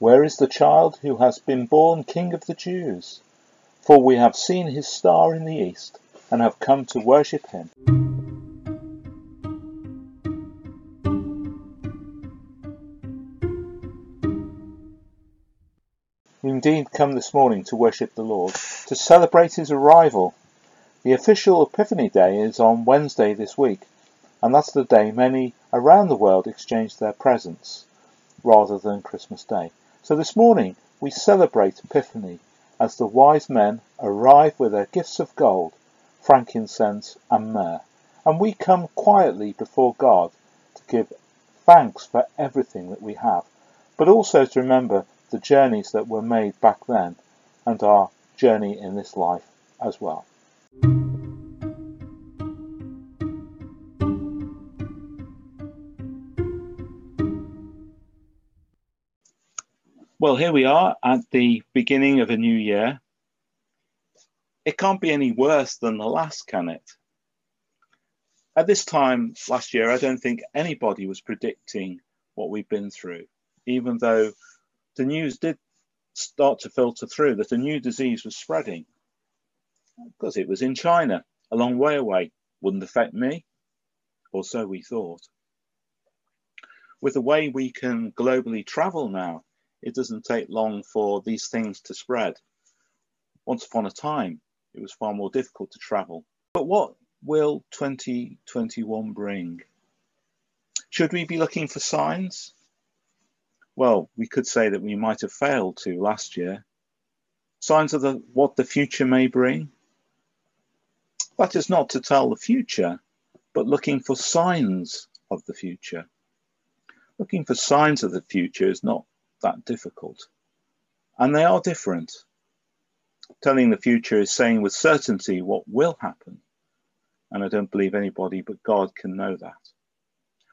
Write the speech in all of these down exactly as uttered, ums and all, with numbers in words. Where is the child who has been born King of the Jews? For we have seen his star in the east, and have come to worship him. We indeed come this morning to worship the Lord, to celebrate his arrival. The official Epiphany Day is on Wednesday this week, and that's the day many around the world exchange their presents, rather than Christmas Day. So this morning we celebrate Epiphany, as the wise men arrive with their gifts of gold, frankincense and myrrh, and we come quietly before God to give thanks for everything that we have, but also to remember the journeys that were made back then, and our journey in this life as well. Well, here we are at the beginning of a new year. It can't be any worse than the last, can it? At this time last year, I don't think anybody was predicting what we've been through, even though the news did start to filter through that a new disease was spreading. Because it was in China, a long way away, wouldn't affect me, or so we thought. With the way we can globally travel now, it doesn't take long for these things to spread. Once upon a time, it was far more difficult to travel. But what will twenty twenty-one bring? Should we be looking for signs? Well, we could say that we might have failed to last year. Signs of the, what the future may bring? That is not to tell the future, but looking for signs of the future. Looking for signs of the future is not that difficult, and they are different. Telling the future is saying with certainty what will happen, and I don't believe anybody but God can know that.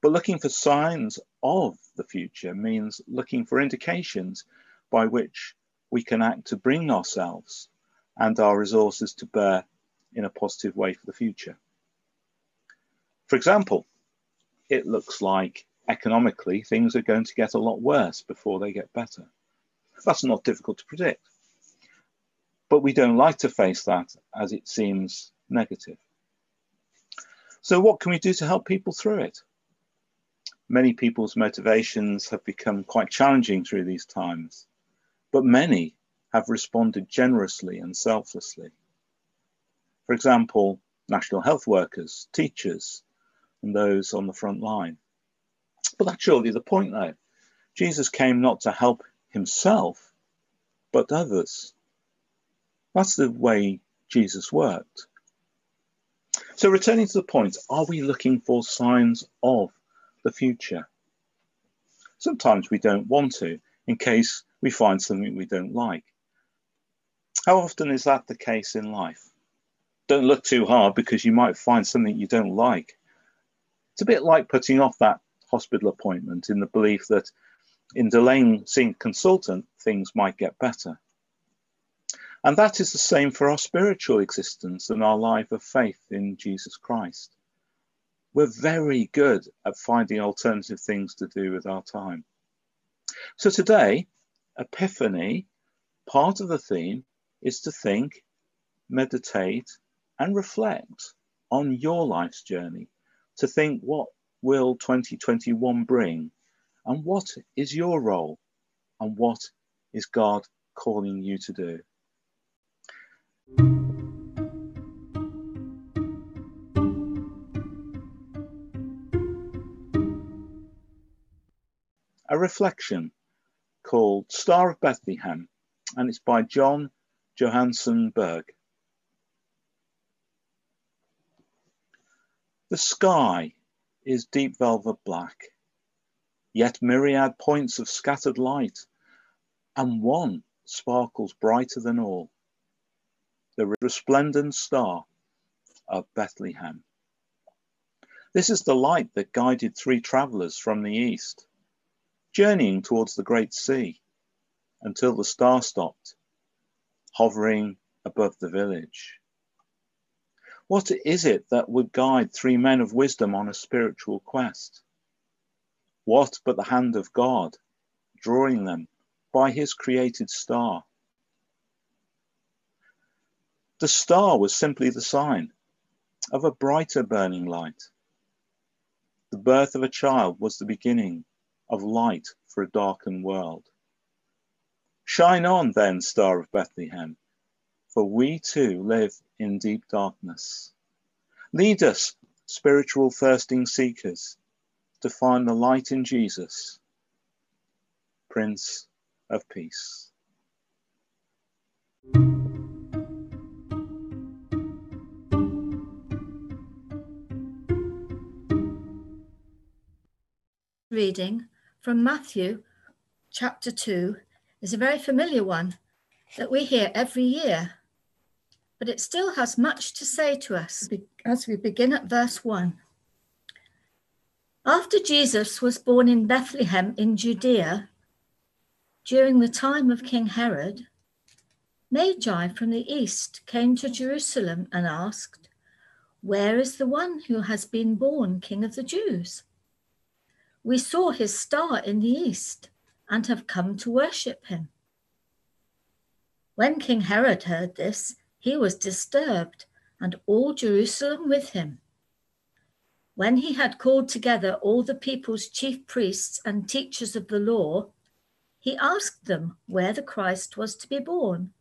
But looking for signs of the future means looking for indications by which we can act to bring ourselves and our resources to bear in a positive way for the future. For example, it looks like economically, things are going to get a lot worse before they get better. That's not difficult to predict, but we don't like to face that as it seems negative. So what can we do to help people through it? Many people's motivations have become quite challenging through these times, but many have responded generously and selflessly. For example, national health workers, teachers, and those on the front line. But that's surely the point, though. Jesus came not to help himself, but others. That's the way Jesus worked. So returning to the point, are we looking for signs of the future? Sometimes we don't want to, in case we find something we don't like. How often is that the case in life? Don't look too hard, because you might find something you don't like. It's a bit like putting off that hospital appointment in the belief that in delaying seeing a consultant, things might get better. And that is the same for our spiritual existence and our life of faith in Jesus Christ. We're very good at finding alternative things to do with our time. So today, Epiphany, part of the theme is to think, meditate and reflect on your life's journey, to think what will twenty twenty-one bring, and what is your role, and what is God calling you to do? A reflection called Star of Bethlehem, and it's by John Johansson Berg. The sky is deep velvet black, yet myriad points of scattered light, and one sparkles brighter than all, the resplendent star of Bethlehem. This is the light that guided three travellers from the east, journeying towards the great sea, until the star stopped, hovering above the village. What is it that would guide three men of wisdom on a spiritual quest? What but the hand of God, drawing them by his created star. The star was simply the sign of a brighter burning light. The birth of a child was the beginning of light for a darkened world. Shine on then, Star of Bethlehem, for we too live in deep darkness. Lead us, spiritual thirsting seekers, to find the light in Jesus, Prince of Peace. Reading from Matthew chapter two is a very familiar one that we hear every year, but it still has much to say to us as we begin at verse one. After Jesus was born in Bethlehem in Judea, during the time of King Herod, Magi from the east came to Jerusalem and asked, "Where is the one who has been born King of the Jews? We saw his star in the east and have come to worship him." When King Herod heard this, he was disturbed, and all Jerusalem with him. When he had called together all the people's chief priests and teachers of the law, he asked them where the Christ was to be born.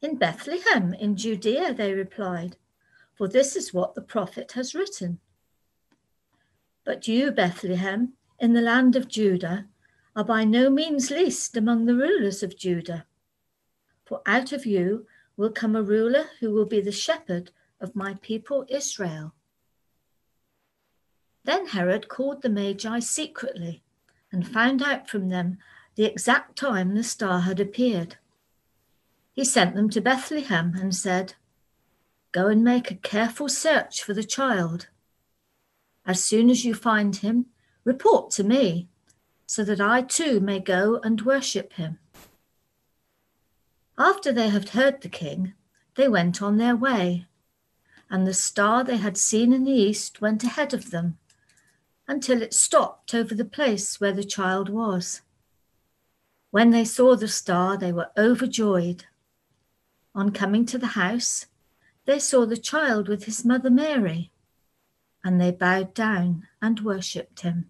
"In Bethlehem in Judea," they replied, "for this is what the prophet has written. But you, Bethlehem, in the land of Judah, are by no means least among the rulers of Judah. For out of you will come a ruler who will be the shepherd of my people Israel." Then Herod called the Magi secretly and found out from them the exact time the star had appeared. He sent them to Bethlehem and said, "Go and make a careful search for the child. As soon as you find him, report to me, so that I too may go and worship him." After they had heard the king, they went on their way, and the star they had seen in the east went ahead of them, until it stopped over the place where the child was. When they saw the star, they were overjoyed. On coming to the house, they saw the child with his mother Mary, and they bowed down and worshipped him.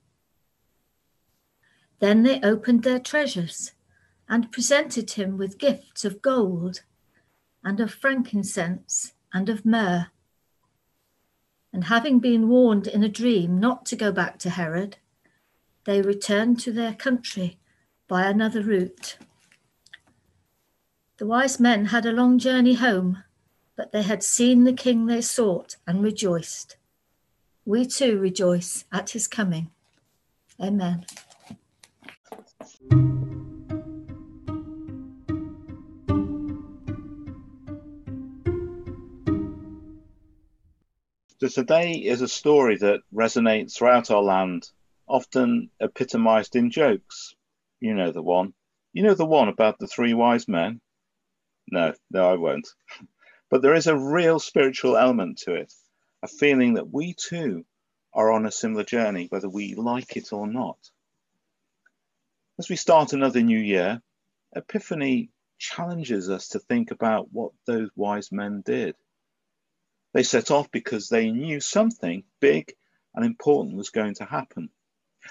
Then they opened their treasures and presented him with gifts of gold and of frankincense and of myrrh. And having been warned in a dream not to go back to Herod, they returned to their country by another route. The wise men had a long journey home, but they had seen the king they sought and rejoiced. We too rejoice at his coming. Amen. So today is a story that resonates throughout our land, often epitomized in jokes. You know the one. You know the one about the three wise men? No, no, I won't. But there is a real spiritual element to it. A feeling that we too are on a similar journey, whether we like it or not. As we start another new year, Epiphany challenges us to think about what those wise men did. They set off because they knew something big and important was going to happen.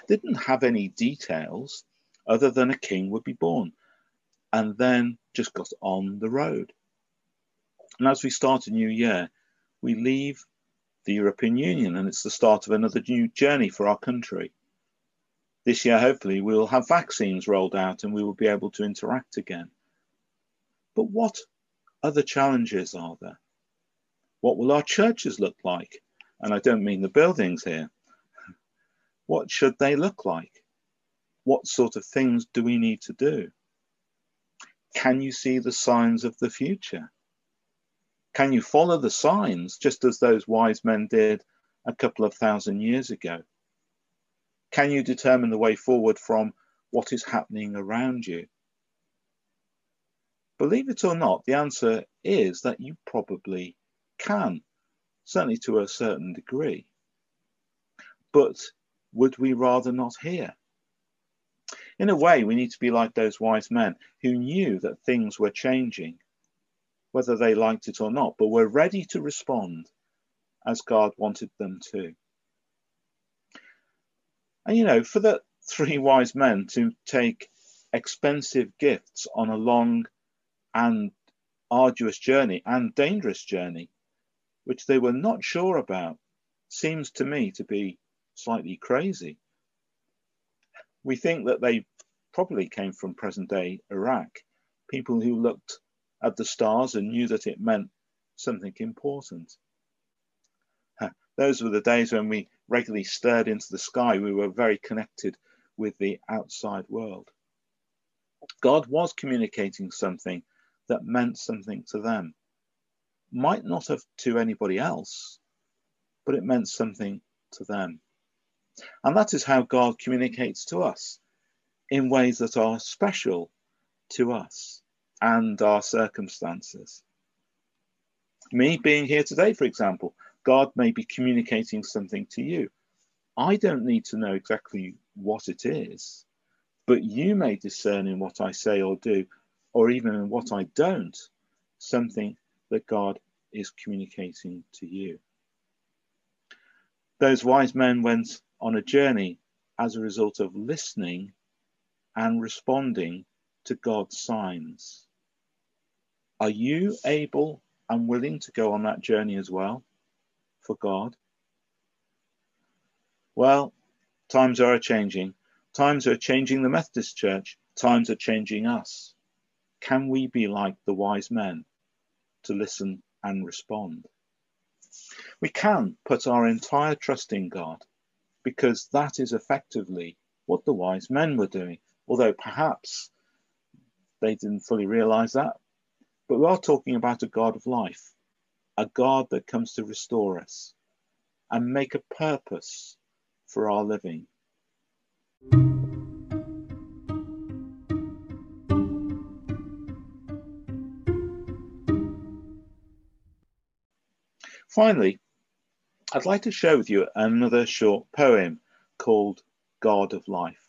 They didn't have any details other than a king would be born, and then just got on the road. And as we start a new year, we leave the European Union, and it's the start of another new journey for our country. This year, hopefully, we'll have vaccines rolled out and we will be able to interact again. But what other challenges are there? What will our churches look like? And I don't mean the buildings here. What should they look like? What sort of things do we need to do? Can you see the signs of the future? Can you follow the signs, just as those wise men did a couple of thousand years ago? Can you determine the way forward from what is happening around you? Believe it or not, the answer is that you probably can, certainly to a certain degree. But would we rather not hear? In a way, we need to be like those wise men who knew that things were changing, whether they liked it or not, but were ready to respond as God wanted them to. And, you know, for the three wise men to take expensive gifts on a long and arduous journey and dangerous journey, which they were not sure about, seems to me to be slightly crazy. We think that they probably came from present-day Iraq, people who looked at the stars and knew that it meant something important. Those were the days when we regularly stared into the sky. We were very connected with the outside world. God was communicating something that meant something to them. Might not have to anybody else, but it meant something to them. And that is how God communicates to us, in ways that are special to us and our circumstances. Me being here today, for example, God may be communicating something to you. I don't need to know exactly what it is, but you may discern in what I say or do, or even in what I don't, something that God is communicating to you. Those wise men went on a journey as a result of listening and responding to God's signs. Are you able and willing to go on that journey as well for God? Well, times are changing. Times are changing the Methodist Church. Times are changing us. Can we be like the wise men to listen and respond? We can put our entire trust in God, because that is effectively what the wise men were doing, although perhaps they didn't fully realize that. But we are talking about a God of life, a God that comes to restore us and make a purpose for our living. Finally, I'd like to share with you another short poem called God of Life.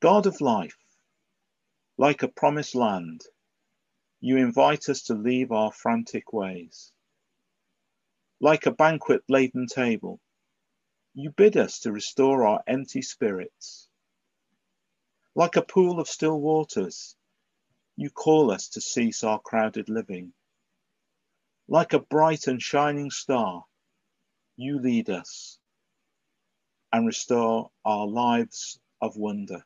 God of life, like a promised land, you invite us to leave our frantic ways. Like a banquet-laden table, you bid us to restore our empty spirits. Like a pool of still waters, you call us to cease our crowded living. Like a bright and shining star, you lead us and restore our lives of wonder.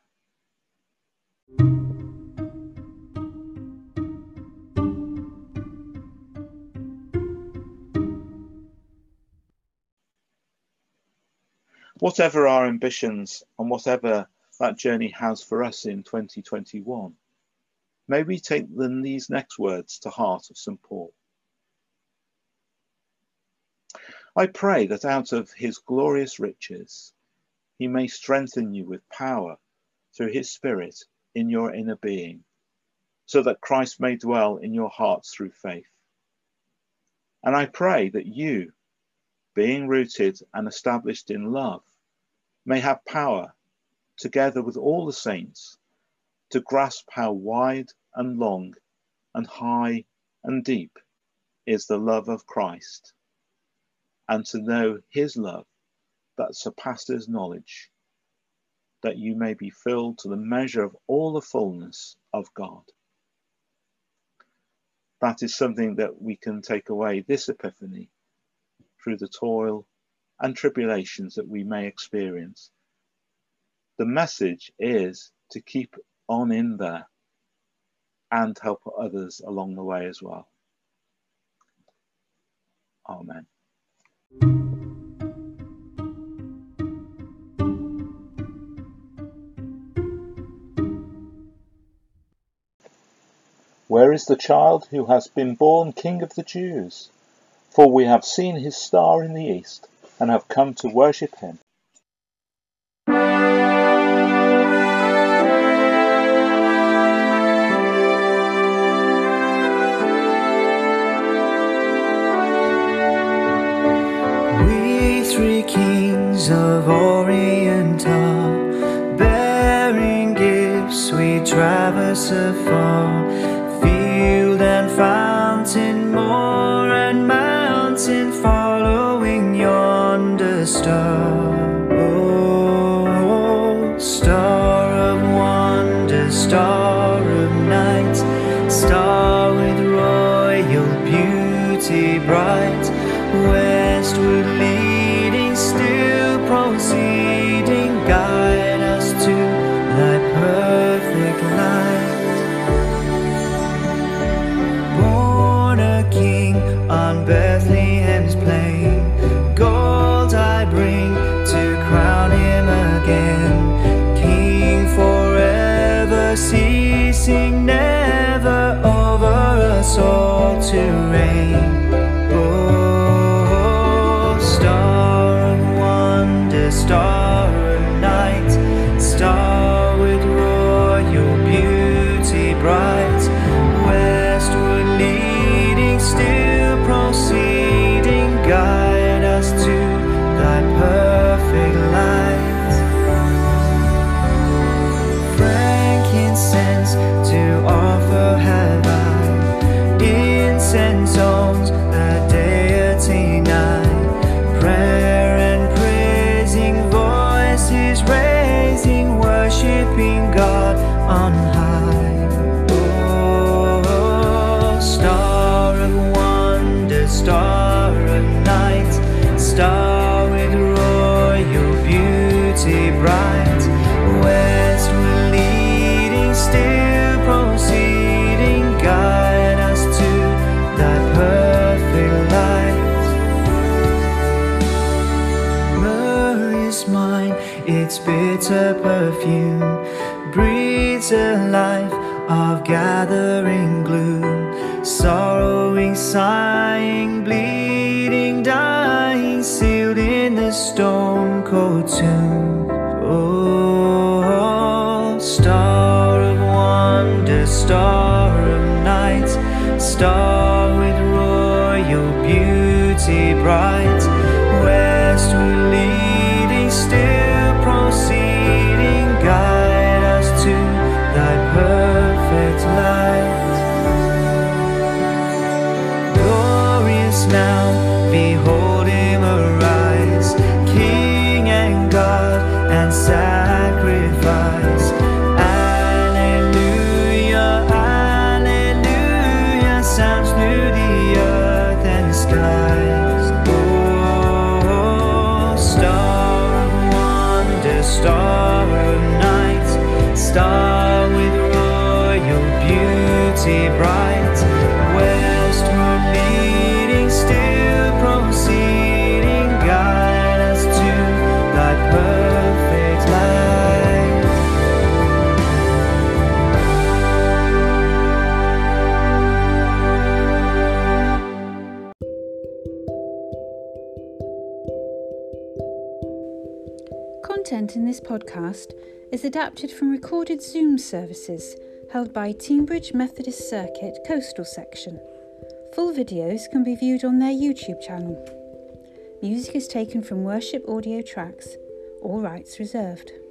Whatever our ambitions and whatever that journey has for us in twenty twenty-one, may we take these next words to heart of St Paul. I pray that out of his glorious riches, he may strengthen you with power through his Spirit in your inner being, so that Christ may dwell in your hearts through faith. And I pray that you, being rooted and established in love, may have power, together with all the saints, to grasp how wide and long and high and deep is the love of Christ, and to know his love that surpasses knowledge, that you may be filled to the measure of all the fullness of God. That is something that we can take away this Epiphany through the toil and tribulations that we may experience. The message is to keep on in there and help others along the way as well. Amen. Where is the child who has been born King of the Jews? For we have seen his star in the east and have come to worship him. Three kings of Orient are traverse a far field and fountain, moor and mountain, following yonder star. Oh, star of wonder, star of night, star with royal beauty bright, westward leading, still proceeding, guide us to thy perfect light. Born a king on Bethlehem's plain, gold I bring to crown him again, king forever, ceasing never, over us all to reign. Star of night, star with royal beauty bright, westward leading, still proceeding, guide us to thy perfect light. Frankincense to offer have I, incense owns the deity nigh, prayer raising, worshipping God on high. Oh, star of wonder, star of night, star with royal beauty bright, westward leading, still proceeding, guide us to thy perfect light. Myrrh is mine, its bitter perfume breathes a life of gathering gloom, sorrowing, sighing, bleeding, dying, sealed in the stone-cold tomb. Oh, star of wonder, star of night, star with royal beauty bright, westward leading, still proceeding, guide us to thy perfect light. Glorious now, behold him arise, King and God and sacrifice. Alleluia, alleluia, sounds through the earth and sky. Star of night, star with royal beauty bright, westward leading, still proceeding, guide us to thy perfect light. Content in this podcast is adapted from recorded Zoom services held by Teambridge Methodist Circuit Coastal Section. Full videos can be viewed on their YouTube channel. Music is taken from worship audio tracks, all rights reserved.